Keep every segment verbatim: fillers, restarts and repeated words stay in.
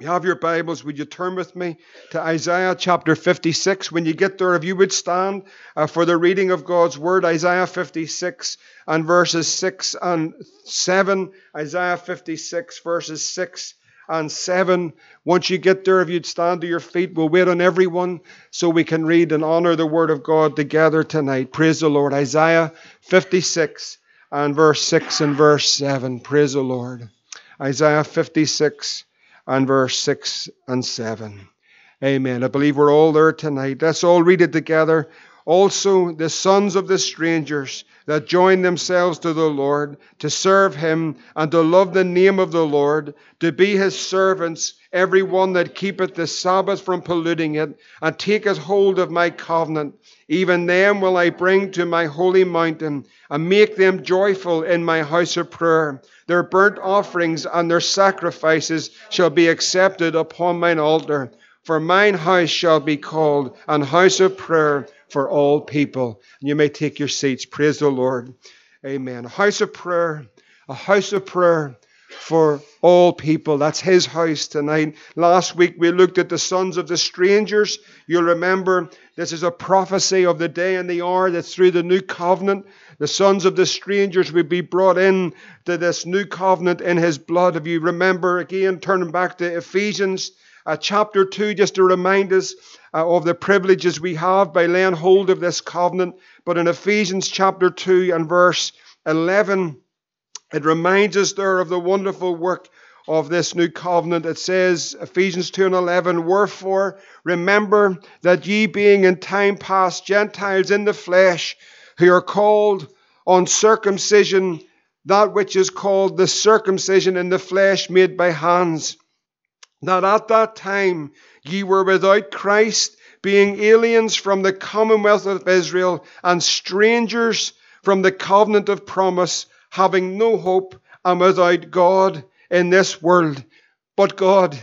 You have your Bibles, would you turn with me to Isaiah chapter fifty-six? When you get there, if you would stand uh, for the reading of God's Word, Isaiah fifty-six and verses six and seven. Isaiah fifty-six verses six and seven. Once you get there, if you'd stand to your feet, we'll wait on everyone so we can read and honor the Word of God together tonight. Praise the Lord. Isaiah fifty-six and verse six and verse seven. Praise the Lord. Isaiah fifty-six and verse six and seven. Amen. I believe we're all there tonight. Let's all read it together. Also, the sons of the strangers that join themselves to the Lord, to serve him and to love the name of the Lord, to be his servants, every one that keepeth the Sabbath from polluting it, and taketh hold of my covenant, even them will I bring to my holy mountain, and make them joyful in my house of prayer. Their burnt offerings and their sacrifices shall be accepted upon mine altar. For mine house shall be called an house of prayer for all people. And you may take your seats. Praise the Lord. Amen. A house of prayer. A house of prayer for all people. That's his house tonight. Last week we looked at the sons of the strangers. You'll remember this is a prophecy of the day and the hour that through the new covenant, the sons of the strangers will be brought in to this new covenant in his blood. If you remember, again, turning back to Ephesians Uh, chapter two, just to remind us uh, of the privileges we have by laying hold of this covenant. But in Ephesians chapter two and verse eleven, it reminds us there of the wonderful work of this new covenant. It says, Ephesians two and eleven, wherefore remember that ye being in time past Gentiles in the flesh, who are called on circumcision, that which is called the circumcision in the flesh made by hands, that at that time ye were without Christ, being aliens from the commonwealth of Israel, and strangers from the covenant of promise, having no hope, and without God in this world. But God,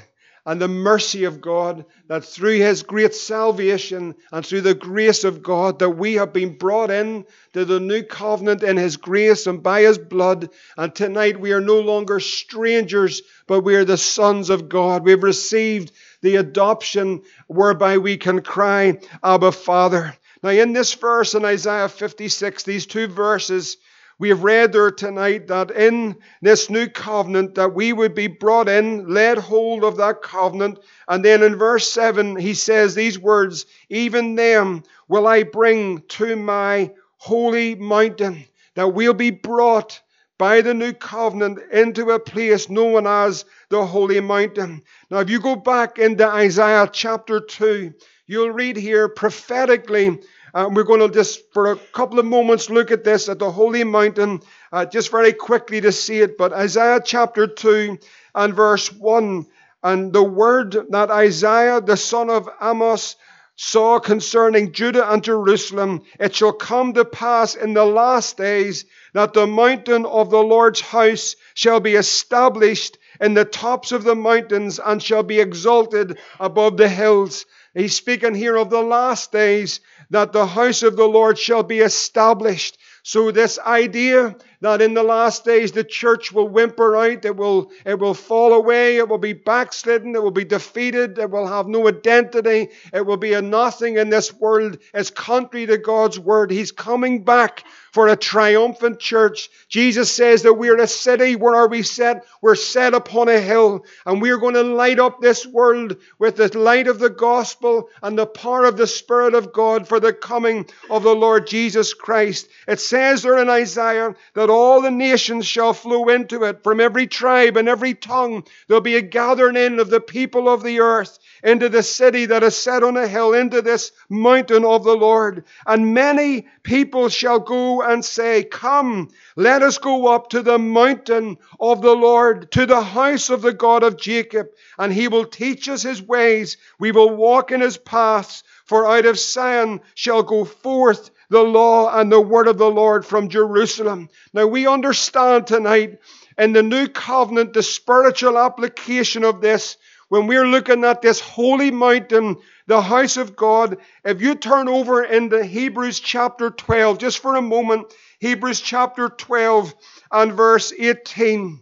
and the mercy of God, that through his great salvation and through the grace of God, that we have been brought in to the new covenant in his grace and by his blood. And tonight we are no longer strangers, but we are the sons of God. We've received the adoption whereby we can cry, Abba, Father. Now in this verse in Isaiah fifty-six, these two verses, we have read there tonight that in this new covenant that we would be brought in, laid hold of that covenant. And then in verse seven, he says these words, even them will I bring to my holy mountain. That we'll be brought by the new covenant into a place known as the holy mountain. Now if you go back into Isaiah chapter two, you'll read here prophetically. Uh, we're going to just for a couple of moments look at this at the holy mountain uh, just very quickly to see it. But Isaiah chapter two and verse one, and the word that Isaiah the son of Amos saw concerning Judah and Jerusalem, it shall come to pass in the last days that the mountain of the Lord's house shall be established in the tops of the mountains and shall be exalted above the hills. He's speaking here of the last days that the house of the Lord shall be established. So this idea that in the last days the church will whimper out, it will, it will fall away, it will be backslidden, it will be defeated, it will have no identity, it will be a nothing in this world, is contrary to God's word. He's coming back for a triumphant church. Jesus says that we're in a city. Where are we set? We're set upon a hill, and we're going to light up this world with the light of the gospel and the power of the Spirit of God for the coming of the Lord Jesus Christ. It says there in Isaiah that all the nations shall flow into it. From every tribe and every tongue there'll be a gathering in of the people of the earth into the city that is set on a hill, into this mountain of the Lord. And many people shall go and say, come, let us go up to the mountain of the Lord, to the house of the God of Jacob, and he will teach us his ways. We will walk in his paths. For out of Sion shall go forth the law and the word of the Lord from Jerusalem. Now we understand tonight in the new covenant, the spiritual application of this, when we're looking at this holy mountain, the house of God. If you turn over into Hebrews chapter twelve, just for a moment, Hebrews chapter twelve and verse eighteen.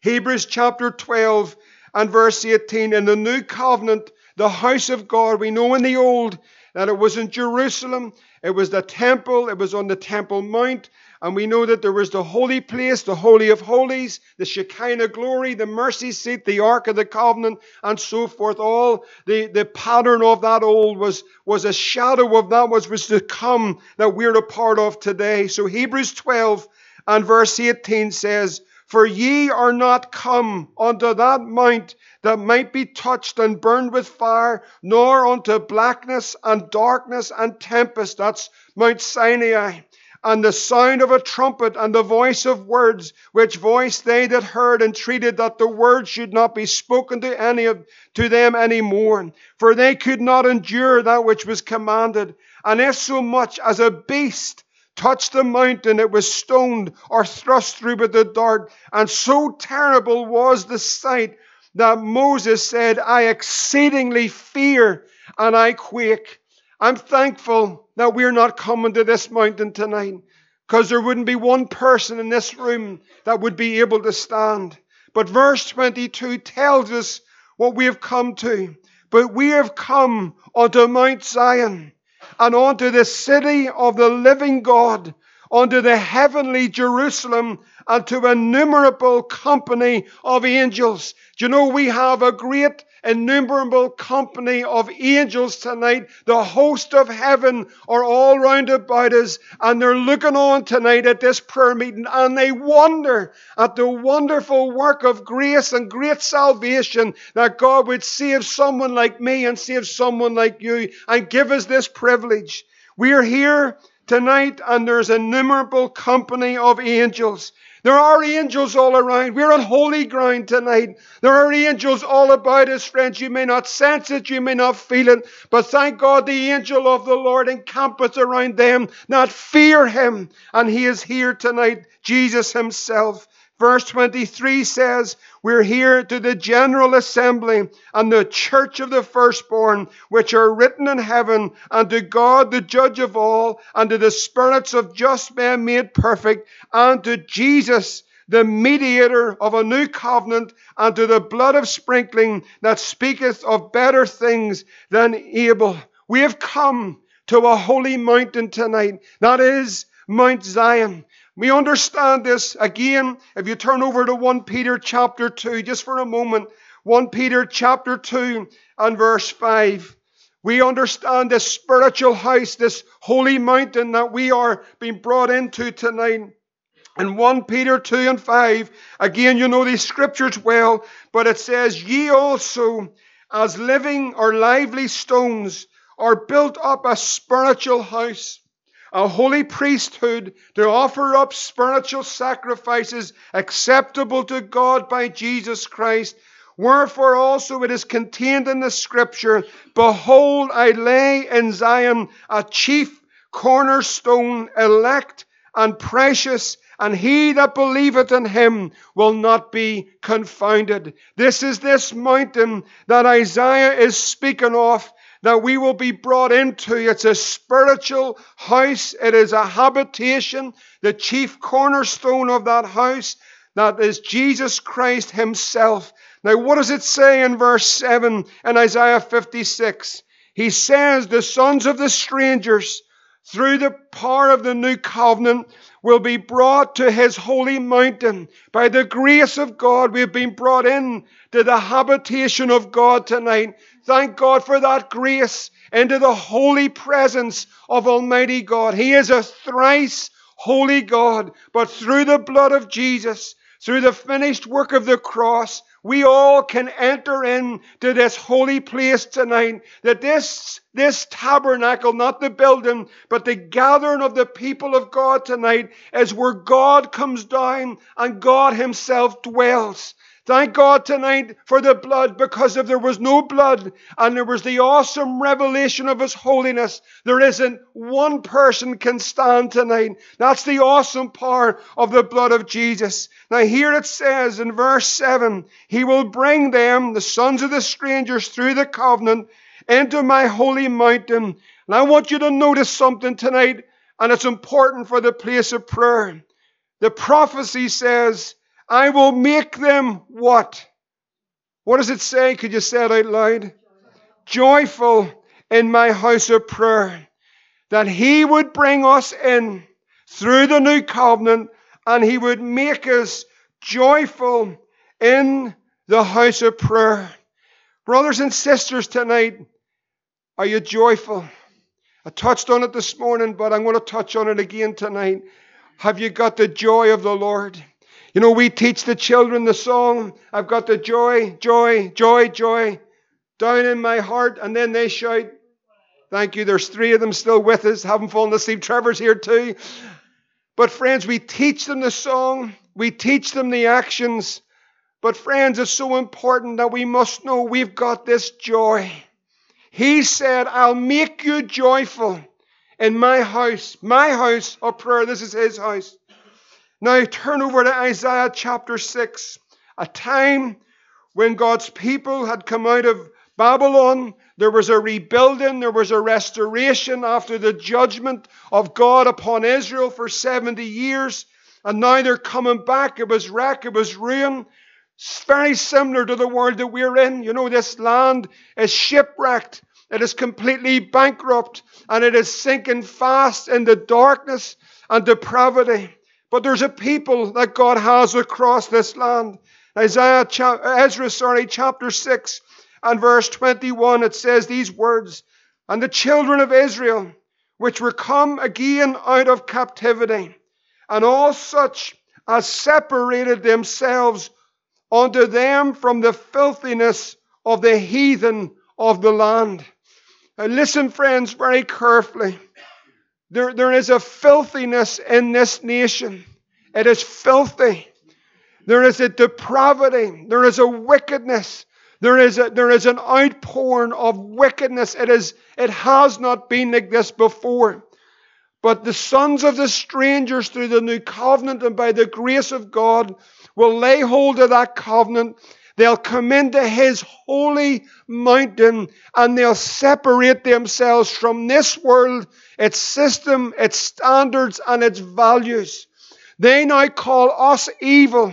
Hebrews chapter twelve and verse eighteen. In the new covenant, the house of God, we know in the old that it was in Jerusalem. It was the temple. It was on the Temple Mount. And we know that there was the holy place, the Holy of Holies, the Shekinah glory, the mercy seat, the Ark of the Covenant, and so forth. All the, the pattern of that old was, was a shadow of that which was to come that we're a part of today. So Hebrews twelve and verse eighteen says, "For ye are not come unto that mount that might be touched and burned with fire, nor unto blackness and darkness and tempest," that's Mount Sinai, "and the sound of a trumpet and the voice of words, which voice they that heard entreated that the word should not be spoken to any of to them any more. For they could not endure that which was commanded. And if so much as a beast touched the mountain, it was stoned or thrust through with the dart." And so terrible was the sight that Moses said, "I exceedingly fear and I quake." I'm thankful that we're not coming to this mountain tonight, because there wouldn't be one person in this room that would be able to stand. But verse twenty-two tells us what we have come to. "But we have come unto Mount Zion, and unto the city of the living God, unto the heavenly Jerusalem, and to innumerable company of angels." Do you know we have a great innumerable company of angels tonight? The host of heaven are all round about us, and they're looking on tonight at this prayer meeting, and they wonder at the wonderful work of grace and great salvation that God would save someone like me and save someone like you and give us this privilege. We're here tonight, and there's innumerable company of angels. There are angels all around. We're on holy ground tonight. There are angels all about us, friends. You may not sense it, you may not feel it, but thank God the angel of the Lord encampeth around them that fear him, and he is here tonight, Jesus himself. Verse twenty-three says, "We're here to the general assembly and the church of the firstborn, which are written in heaven, and to God the judge of all, and to the spirits of just men made perfect, and to Jesus the mediator of a new covenant, and to the blood of sprinkling that speaketh of better things than Abel." We have come to a holy mountain tonight. That is Mount Zion. We understand this again if you turn over to First Peter chapter two, just for a moment. First Peter chapter two and verse five. We understand this spiritual house, this holy mountain that we are being brought into tonight. In First Peter two and five, again, you know these scriptures well, but it says, "Ye also, as living or lively stones, are built up a spiritual house, a holy priesthood, to offer up spiritual sacrifices acceptable to God by Jesus Christ. Wherefore also it is contained in the scripture, Behold, I lay in Zion a chief cornerstone, elect and precious, and he that believeth in him will not be confounded." This is this mountain that Isaiah is speaking of, that we will be brought into. It's a spiritual house. It is a habitation. The chief cornerstone of that house, that is Jesus Christ himself. Now what does it say in verse seven in Isaiah fifty-six? He says the sons of the strangers, through the power of the new covenant, will be brought to his holy mountain. By the grace of God, we've been brought in to the habitation of God tonight. Thank God for that grace, into the holy presence of Almighty God. He is a thrice holy God, but through the blood of Jesus, through the finished work of the cross, we all can enter in to this holy place tonight. That this, this tabernacle, not the building, but the gathering of the people of God tonight, is where God comes down and God himself dwells. Thank God tonight for the blood, because if there was no blood and there was the awesome revelation of his holiness, there isn't one person can stand tonight. That's the awesome power of the blood of Jesus. Now here it says in verse seven, "He will bring them," the sons of the strangers, through the covenant, "into my holy mountain." And I want you to notice something tonight, and it's important for the place of prayer. The prophecy says, "I will make them" what? What does it say? Could you say it out loud? Joyful in my house of prayer, that he would bring us in through the new covenant, and he would make us joyful in the house of prayer. Brothers and sisters, tonight, are you joyful? I touched on it this morning, but I'm going to touch on it again tonight. Have you got the joy of the Lord? You know, we teach the children the song, I've got the joy, joy, joy, joy down in my heart. And then they shout, thank you. There's three of them still with us. Haven't fallen asleep. Trevor's here too. But friends, we teach them the song. We teach them the actions. But friends, it's so important that we must know we've got this joy. He said, I'll make you joyful in my house, my house of prayer. This is his house. Now turn over to Isaiah chapter six, a time when God's people had come out of Babylon. There was a rebuilding, there was a restoration after the judgment of God upon Israel for seventy years. And now they're coming back. It was wreck, it was ruin. It's very similar to the world that we're in. You know, this land is shipwrecked. It is completely bankrupt. And it is sinking fast in the darkness and depravity. But there's a people that God has across this land. Isaiah, Ezra, sorry, chapter six. And verse twenty-one, it says these words, and the children of Israel, which were come again out of captivity, and all such as separated themselves unto them from the filthiness of the heathen of the land. Now listen, friends, very carefully. There, there is a filthiness in this nation. It is filthy. There is a depravity. There is a wickedness. There is a, there is an outpouring of wickedness. It is it has not been like this before. But the sons of the strangers through the new covenant and by the grace of God will lay hold of that covenant. They'll come into his holy mountain and they'll separate themselves from this world, its system, its standards and its values. They now call us evil.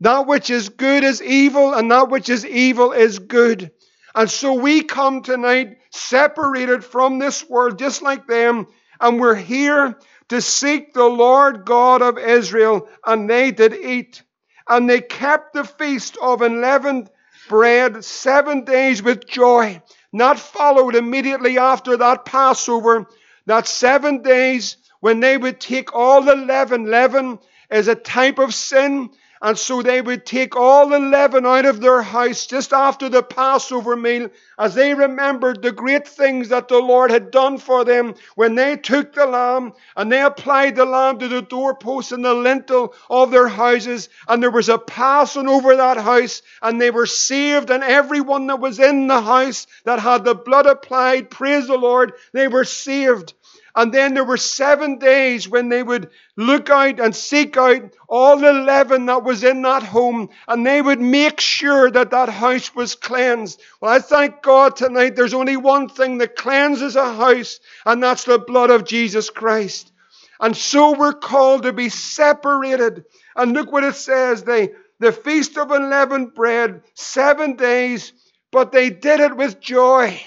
That which is good is evil, and that which is evil is good. And so we come tonight separated from this world, just like them, and we're here to seek the Lord God of Israel. And they did eat, and they kept the feast of unleavened bread seven days with joy. Not followed immediately after that Passover, that seven days when they would take all the leaven. Leaven is a type of sin. And so they would take all the leaven out of their house just after the Passover meal, as they remembered the great things that the Lord had done for them when they took the lamb and they applied the lamb to the doorposts and the lintel of their houses. And there was a passing over that house and they were saved. And everyone that was in the house that had the blood applied, praise the Lord, they were saved. And then there were seven days when they would look out and seek out all the leaven that was in that home. And they would make sure that that house was cleansed. Well, I thank God tonight there's only one thing that cleanses a house, and that's the blood of Jesus Christ. And so we're called to be separated. And look what it says. They, the feast of unleavened bread, seven days, but they did it with joy.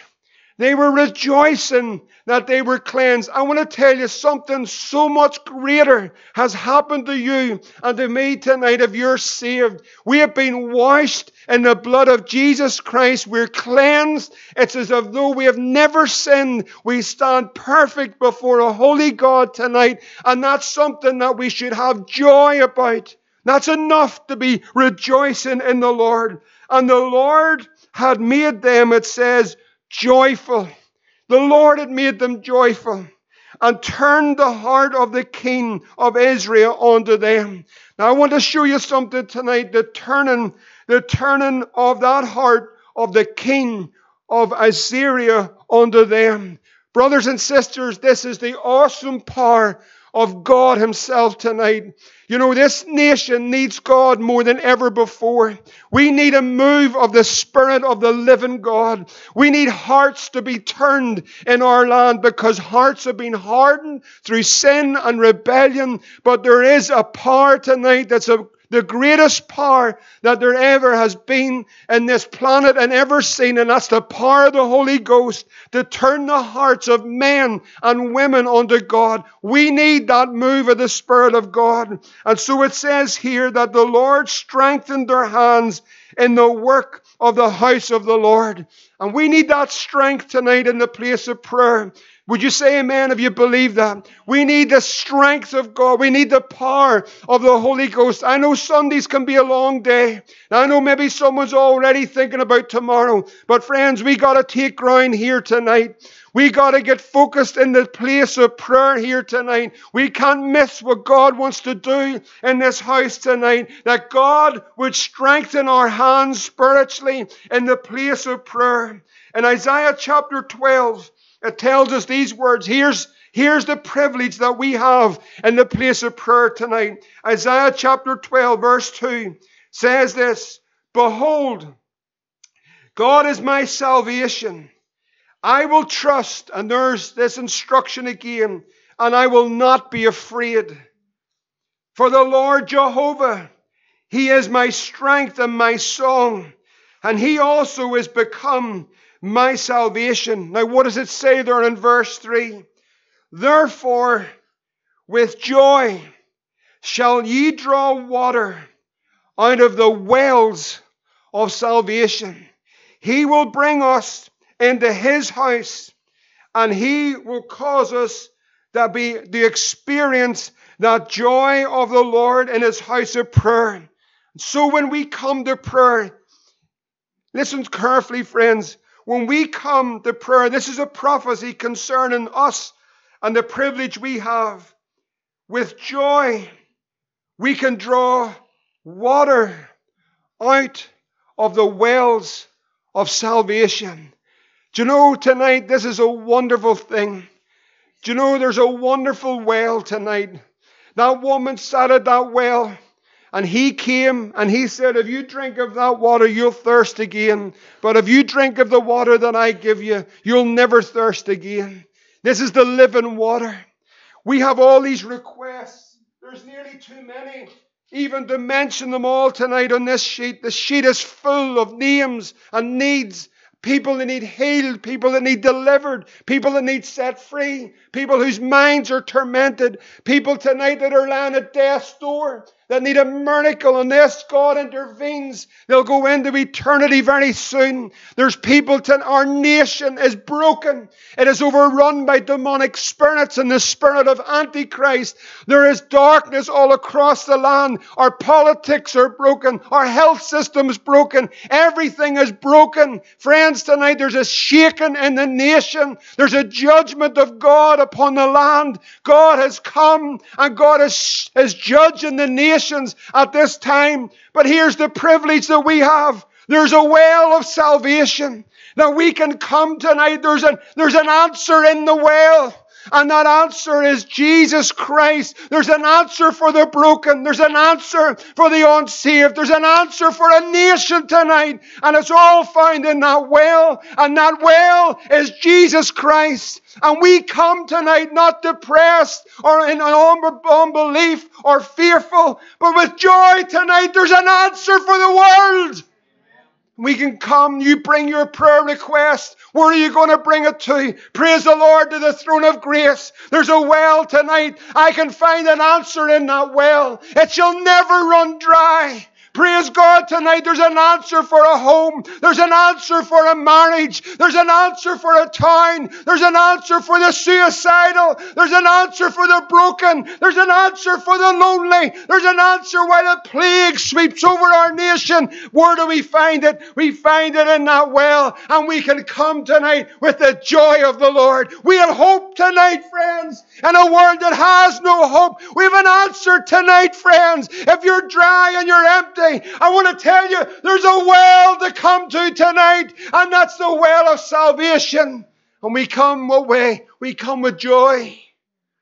They were rejoicing that they were cleansed. I want to tell you something so much greater has happened to you and to me tonight if you're saved. We have been washed in the blood of Jesus Christ. We're cleansed. It's as if though we have never sinned. We stand perfect before a holy God tonight. And that's something that we should have joy about. That's enough to be rejoicing in the Lord. And the Lord had made them, it says, joyful. The Lord had made them joyful and turned the heart of the king of Israel unto them. Now I want to show you something tonight. The turning, the turning of that heart of the king of Assyria unto them. Brothers and sisters, this is the awesome power of God himself tonight. You know, this nation needs God more than ever before. We need a move of the Spirit of the living God. We need hearts to be turned in our land because hearts have been hardened through sin and rebellion. But there is a power tonight that's a, The greatest power that there ever has been in this planet and ever seen, and that's the power of the Holy Ghost to turn the hearts of men and women unto God. We need that move of the Spirit of God. And so it says here that the Lord strengthened their hands in the work of the house of the Lord. And we need that strength tonight in the place of prayer. Would you say amen if you believe that? We need the strength of God. We need the power of the Holy Ghost. I know Sundays can be a long day. And I know maybe someone's already thinking about tomorrow. But friends, we got to take ground here tonight. We got to get focused in the place of prayer here tonight. We can't miss what God wants to do in this house tonight. That God would strengthen our hands spiritually in the place of prayer. In Isaiah chapter twelve, it tells us these words. Here's, here's the privilege that we have in the place of prayer tonight. Isaiah chapter twelve, verse two says this: "Behold, God is my salvation. I will trust," and there's this instruction again, "and I will not be afraid. For the Lord Jehovah, He is my strength and my song, and He also is become my salvation." Now, what does it say there in verse three? "Therefore, with joy shall ye draw water out of the wells of salvation. He will bring us into His house, and He will cause us to be to experience that joy of the Lord in His house of prayer." So when we come to prayer, listen carefully, friends. When we come to prayer, this is a prophecy concerning us and the privilege we have. With joy, we can draw water out of the wells of salvation. Do you know tonight, this is a wonderful thing. Do you know there's a wonderful well tonight? That woman sat at that well, and He came and He said, "If you drink of that water, you'll thirst again. But if you drink of the water that I give you, you'll never thirst again." This is the living water. We have all these requests. There's nearly too many even to mention them all tonight on this sheet. The sheet is full of names and needs. People that need healed, people that need delivered, people that need set free, people whose minds are tormented, people tonight that are lying at death's door, that need a miracle. Unless God intervenes, they'll go into eternity very soon. There's people tonight, our nation is broken. It is overrun by demonic spirits and the spirit of Antichrist. There is darkness all across the land. Our politics are broken. Our health system is broken. Everything is broken. Friends, tonight there's a shaking in the nation. There's a judgment of God upon the land. God has come and God is, is judging the nations at this time. But here's the privilege that we have. There's a well of salvation that we can come tonight. There's an, there's an answer in the well. And that answer is Jesus Christ. There's an answer for the broken. There's an answer for the unsaved. There's an answer for a nation tonight. And it's all found in that well. And that well is Jesus Christ. And we come tonight not depressed or in unbelief or fearful, but with joy tonight. There's an answer for the world. We can come. You bring your prayer request. Where are you going to bring it to? Praise the Lord, to the throne of grace. There's a well tonight. I can find an answer in that well. It shall never run dry. Praise God tonight. There's an answer for a home. There's an answer for a marriage. There's an answer for a town. There's an answer for the suicidal. There's an answer for the broken. There's an answer for the lonely. There's an answer while the plague sweeps over our nation. Where do we find it? We find it in that well. And we can come tonight with the joy of the Lord. We have hope tonight, friends. In a world that has no hope, we have an answer tonight, friends. If you're dry and you're empty, I want to tell you, there's a well to come to tonight, and that's the well of salvation. And we come what way? We come with joy.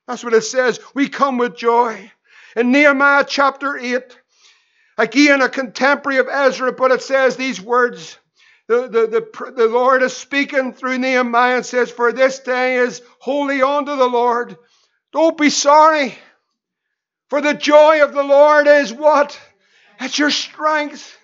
That's what it says. We come with joy. In Nehemiah chapter eight, again a contemporary of Ezra, but it says these words. The, the, the, the Lord is speaking through Nehemiah and says, "For this day is holy unto the Lord. Don't be sorry, for the joy of the Lord is" what? It's your strength.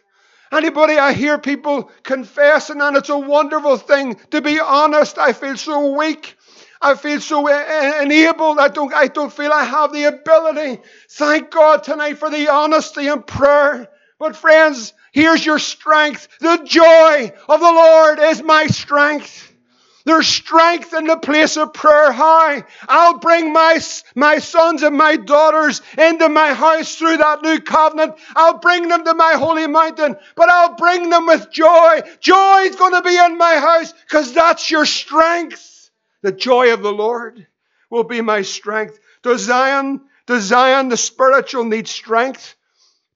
Anybody, I hear people confessing, and it's a wonderful thing. To be honest, I feel so weak. I feel so enabled. I don't, I don't feel I have the ability. Thank God tonight for the honesty in prayer. But friends, here's your strength. The joy of the Lord is my strength. There's strength in the place of prayer. How? I'll bring my, my sons and my daughters into my house through that new covenant. I'll bring them to my holy mountain, but I'll bring them with joy. Joy is going to be in my house because that's your strength. The joy of the Lord will be my strength. Does Zion, does Zion, the spiritual, need strength?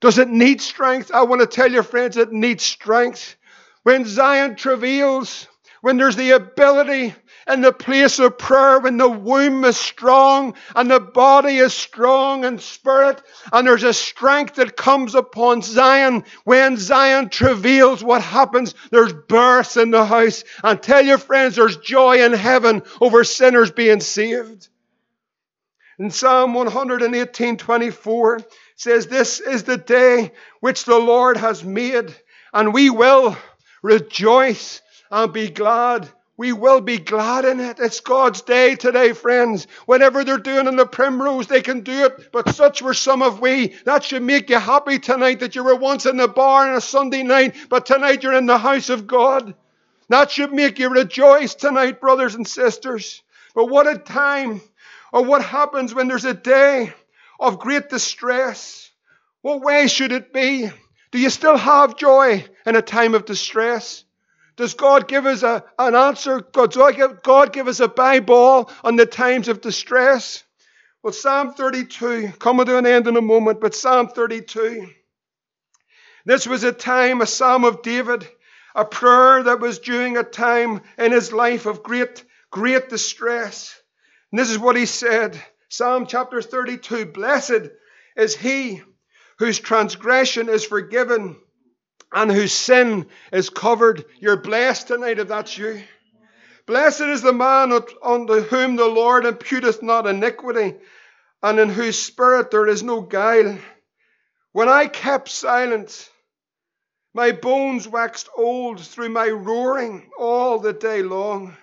Does it need strength? I want to tell your friends, it needs strength. When Zion travails, when there's the ability and the place of prayer, when the womb is strong and the body is strong and spirit, and there's a strength that comes upon Zion, when Zion travails, what happens? There's birth in the house. And tell your friends, there's joy in heaven over sinners being saved. In Psalm one eighteen, twenty-four, it says, "This is the day which the Lord has made, and we will rejoice and be glad." We will be glad in it. It's God's day today, friends. Whatever they're doing in the primrose, they can do it. But such were some of we. That should make you happy tonight, that you were once in the bar on a Sunday night, but tonight you're in the house of God. That should make you rejoice tonight, brothers and sisters. But what a time, or what happens when there's a day of great distress? What way should it be? Do you still have joy in a time of distress? Does God give us a, an answer? God, does God give us a Bible on the times of distress? Well, Psalm thirty-two, coming to an end in a moment, but Psalm thirty-two. This was a time, a Psalm of David, a prayer that was during a time in his life of great, great distress. And this is what he said, Psalm chapter thirty-two, "Blessed is he whose transgression is forgiven, and whose sin is covered." You're blessed tonight if that's you. "Blessed is the man unto whom the Lord imputeth not iniquity, and in whose spirit there is no guile. When I kept silent, my bones waxed old through my roaring all the day long.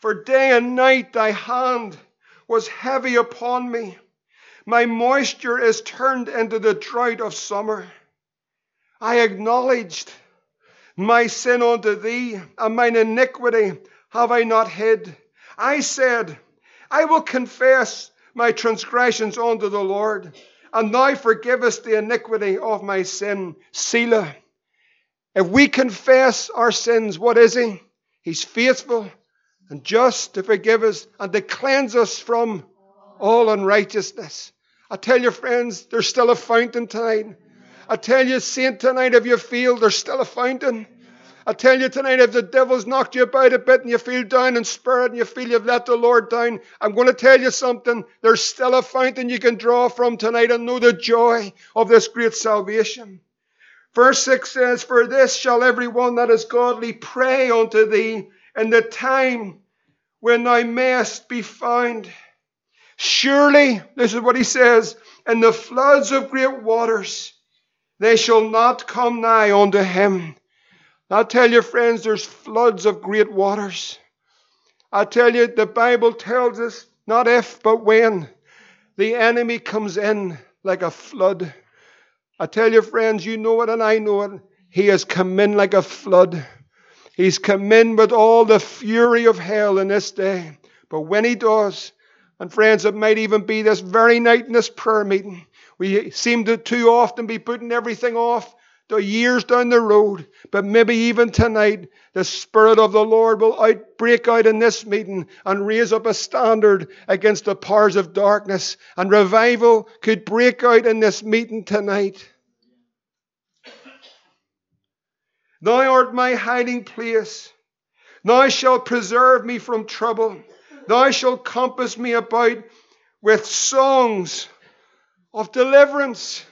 For day and night thy hand was heavy upon me. My moisture is turned into the drought of summer. I acknowledged my sin unto thee, and mine iniquity have I not hid. I said, I will confess my transgressions unto the Lord, and thou forgivest the iniquity of my sin." Selah. If we confess our sins, what is he? He's faithful and just to forgive us and to cleanse us from all unrighteousness. I tell you, friends, there's still a fountain tonight. I tell you, saint, tonight, if you feel there's still a fountain. I tell you tonight, if the devil's knocked you about a bit and you feel down in spirit and you feel you've let the Lord down, I'm going to tell you something. There's still a fountain you can draw from tonight and know the joy of this great salvation. Verse six says, "For this shall every one that is godly pray unto thee in the time when thou mayest be found. Surely," this is what he says, "in the floods of great waters, they shall not come nigh unto him." I tell you, friends, there's floods of great waters. I tell you, the Bible tells us, not if, but when, the enemy comes in like a flood. I tell you, friends, you know it and I know it. He has come in like a flood. He's come in with all the fury of hell in this day. But when he does, and friends, it might even be this very night in this prayer meeting. We seem to too often be putting everything off to years down the road. But maybe even tonight, the Spirit of the Lord will out, break out in this meeting and raise up a standard against the powers of darkness. And revival could break out in this meeting tonight. "Thou art my hiding place. Thou shalt preserve me from trouble. Thou shalt compass me about with songs of deliverance."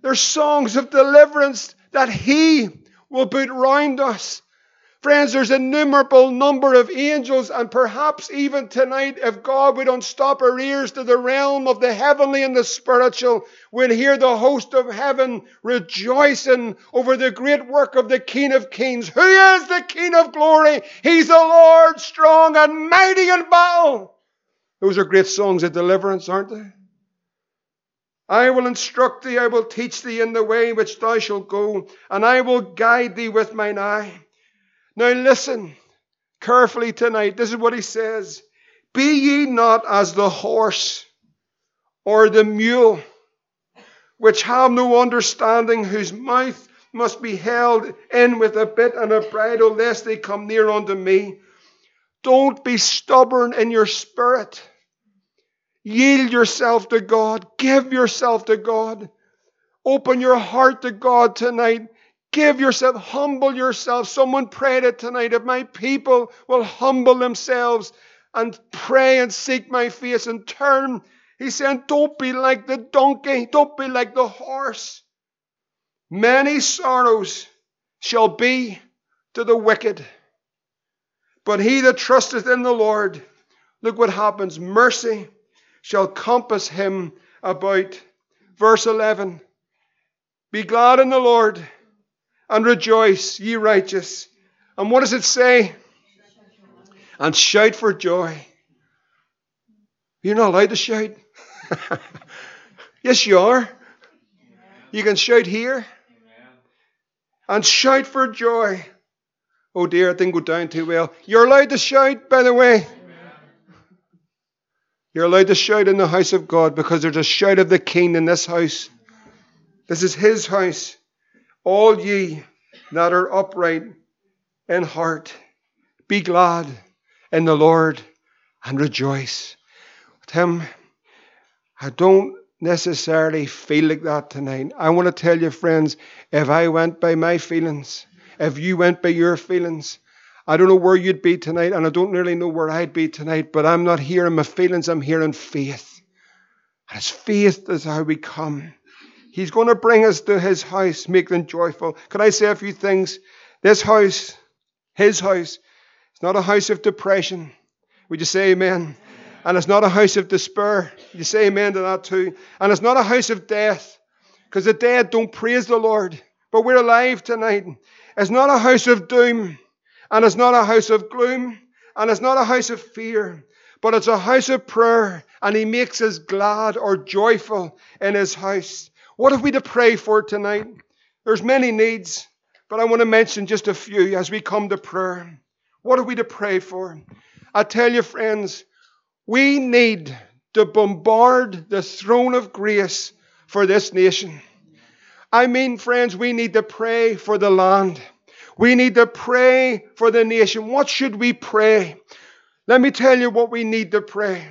There's songs of deliverance that he will put round us. Friends, there's an innumerable number of angels, and perhaps even tonight, if God would unstop our ears to the realm of the heavenly and the spiritual, we'll hear the host of heaven rejoicing over the great work of the King of Kings. Who is the King of Glory? He's the Lord, strong and mighty in battle. Those are great songs of deliverance, aren't they? I will instruct thee, I will teach thee in the way which thou shalt go, and I will guide thee with mine eye. Now listen carefully tonight. This is what he says. Be ye not as the horse or the mule, which have no understanding, whose mouth must be held in with a bit and a bridle, lest they come near unto me. Don't be stubborn in your spirit. Yield yourself to God. Give yourself to God. Open your heart to God tonight. Give yourself, humble yourself. Someone prayed it tonight. If my people will humble themselves and pray and seek my face and turn, he's saying, don't be like the donkey. Don't be like the horse. Many sorrows shall be to the wicked, but he that trusteth in the Lord, look what happens, mercy shall compass him about. Verse eleven, be glad in the Lord, and rejoice, ye righteous. And what does it say? And shout for joy. You're not allowed to shout. Yes, you are. You can shout here. And shout for joy. Oh dear, it didn't go down too well. You're allowed to shout, by the way. You're allowed to shout in the house of God, because there's a shout of the King in this house. This is his house. All ye that are upright in heart, be glad in the Lord and rejoice. Tim, I don't necessarily feel like that tonight. I want to tell you, friends, if I went by my feelings, if you went by your feelings, I don't know where you'd be tonight, and I don't really know where I'd be tonight, but I'm not here in my feelings, I'm here in faith. And it's faith that's how we come. He's going to bring us to his house, make them joyful. Can I say a few things? This house, his house, it's not a house of depression. Would you say amen? Amen. And it's not a house of despair. You say amen to that too. And it's not a house of death, because the dead don't praise the Lord. But we're alive tonight. It's not a house of doom. And it's not a house of gloom. And it's not a house of fear. But it's a house of prayer. And he makes us glad or joyful in his house. What have we to pray for tonight? There's many needs, but I want to mention just a few as we come to prayer. What are we to pray for? I tell you, friends, we need to bombard the throne of grace for this nation. I mean, friends, we need to pray for the land. We need to pray for the nation. What should we pray? Let me tell you what we need to pray.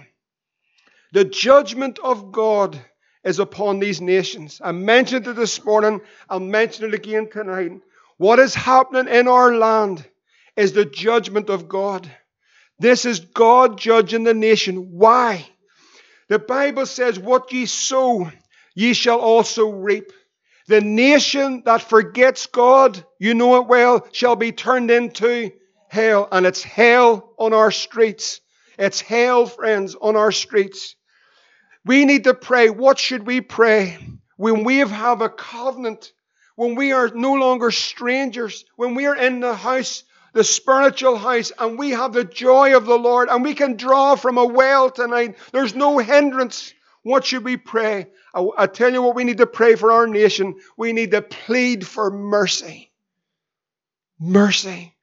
The judgment of God is upon these nations. I mentioned it this morning. I'll mention it again tonight. What is happening in our land is the judgment of God. This is God judging the nation. Why? The Bible says, what ye sow, ye shall also reap. The nation that forgets God, you know it well, shall be turned into hell. And it's hell on our streets. It's hell, friends, on our streets. We need to pray. What should we pray? When we have a covenant, when we are no longer strangers, when we are in the house, the spiritual house, and we have the joy of the Lord, and we can draw from a well tonight. There's no hindrance. What should we pray? I, I tell you what we need to pray for our nation. We need to plead for mercy. Mercy.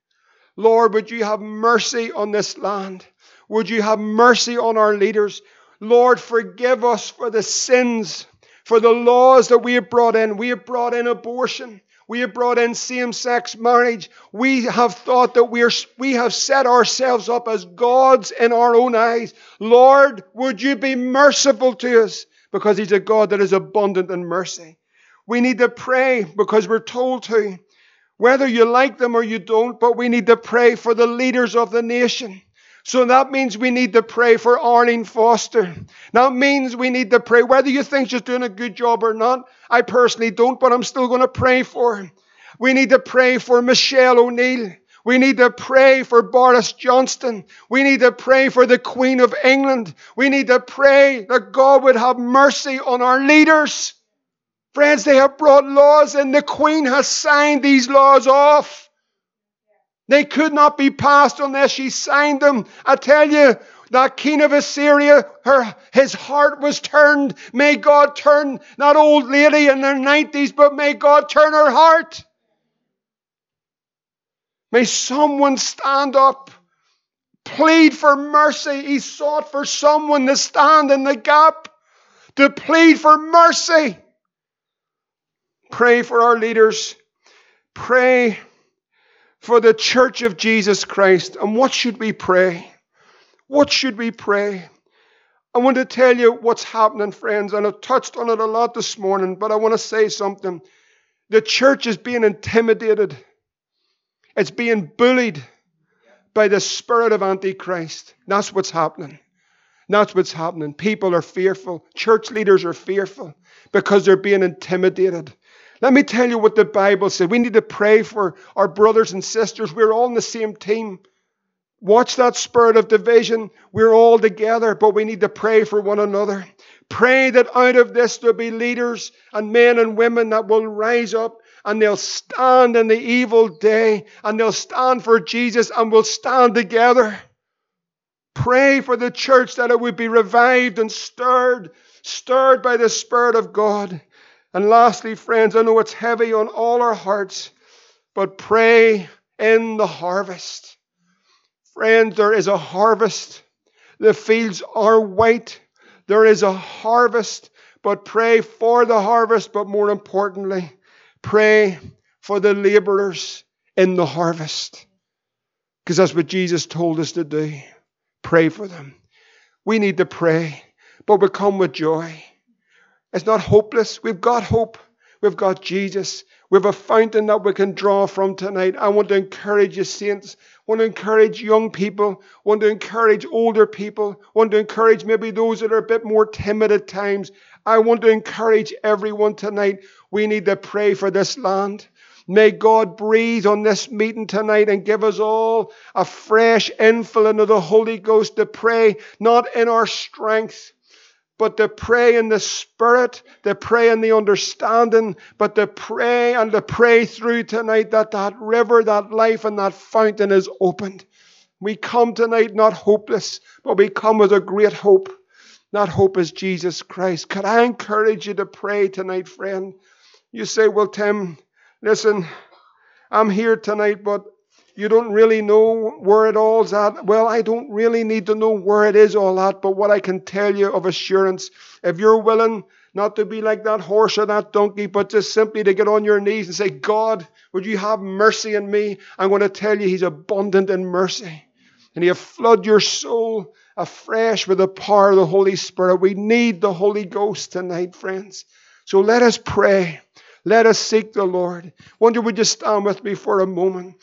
Lord, would you have mercy on this land? Would you have mercy on our leaders? Lord, forgive us for the sins, for the laws that we have brought in. We have brought in abortion. We have brought in same-sex marriage. We have thought that we are, we have set ourselves up as gods in our own eyes. Lord, would you be merciful to us? Because he's a God that is abundant in mercy. We need to pray because we're told to. Whether you like them or you don't, but we need to pray for the leaders of the nation. So that means we need to pray for Arlene Foster. That means we need to pray. Whether you think she's doing a good job or not, I personally don't, but I'm still going to pray for her. We need to pray for Michelle O'Neill. We need to pray for Boris Johnson. We need to pray for the Queen of England. We need to pray that God would have mercy on our leaders. Friends, they have brought laws and the Queen has signed these laws off. They could not be passed unless she signed them. I tell you, that king of Assyria, her, his heart was turned. May God turn that old lady in her nineties, but may God turn her heart. May someone stand up, plead for mercy. He sought for someone to stand in the gap, to plead for mercy. Pray for our leaders. Pray for the Church of Jesus Christ. And what should we pray? What should we pray? I want to tell you what's happening, friends, and I've touched on it a lot this morning, but I want to say something. The church is being intimidated. It's being bullied by the spirit of Antichrist. That's what's happening. That's what's happening. People are fearful. Church leaders are fearful because they're being intimidated. Let me tell you what the Bible said. We need to pray for our brothers and sisters. We're all in the same team. Watch that spirit of division. We're all together, but we need to pray for one another. Pray that out of this there'll be leaders and men and women that will rise up and they'll stand in the evil day and they'll stand for Jesus and we'll stand together. Pray for the church that it would be revived and stirred, stirred by the Spirit of God. And lastly, friends, I know it's heavy on all our hearts, but pray in the harvest. Friends, there is a harvest. The fields are white. There is a harvest, but pray for the harvest. But more importantly, pray for the laborers in the harvest. Because that's what Jesus told us to do. Pray for them. We need to pray, but we come with joy. It's not hopeless. We've got hope. We've got Jesus. We have a fountain that we can draw from tonight. I want to encourage you, saints. I want to encourage young people. I want to encourage older people. I want to encourage maybe those that are a bit more timid at times. I want to encourage everyone tonight. We need to pray for this land. May God breathe on this meeting tonight and give us all a fresh infilling of the Holy Ghost to pray, not in our strength, but to pray in the Spirit, to pray in the understanding, but to pray and to pray through tonight that that river, that life and that fountain is opened. We come tonight not hopeless, but we come with a great hope. That hope is Jesus Christ. Could I encourage you to pray tonight, friend? You say, well, Tim, listen, I'm here tonight, but you don't really know where it all's at. Well, I don't really need to know where it is all at, but what I can tell you of assurance, if you're willing not to be like that horse or that donkey, but just simply to get on your knees and say, God, would you have mercy on me? I'm going to tell you he's abundant in mercy. And he'll flood your soul afresh with the power of the Holy Spirit. We need the Holy Ghost tonight, friends. So let us pray. Let us seek the Lord. Wonder would you stand with me for a moment?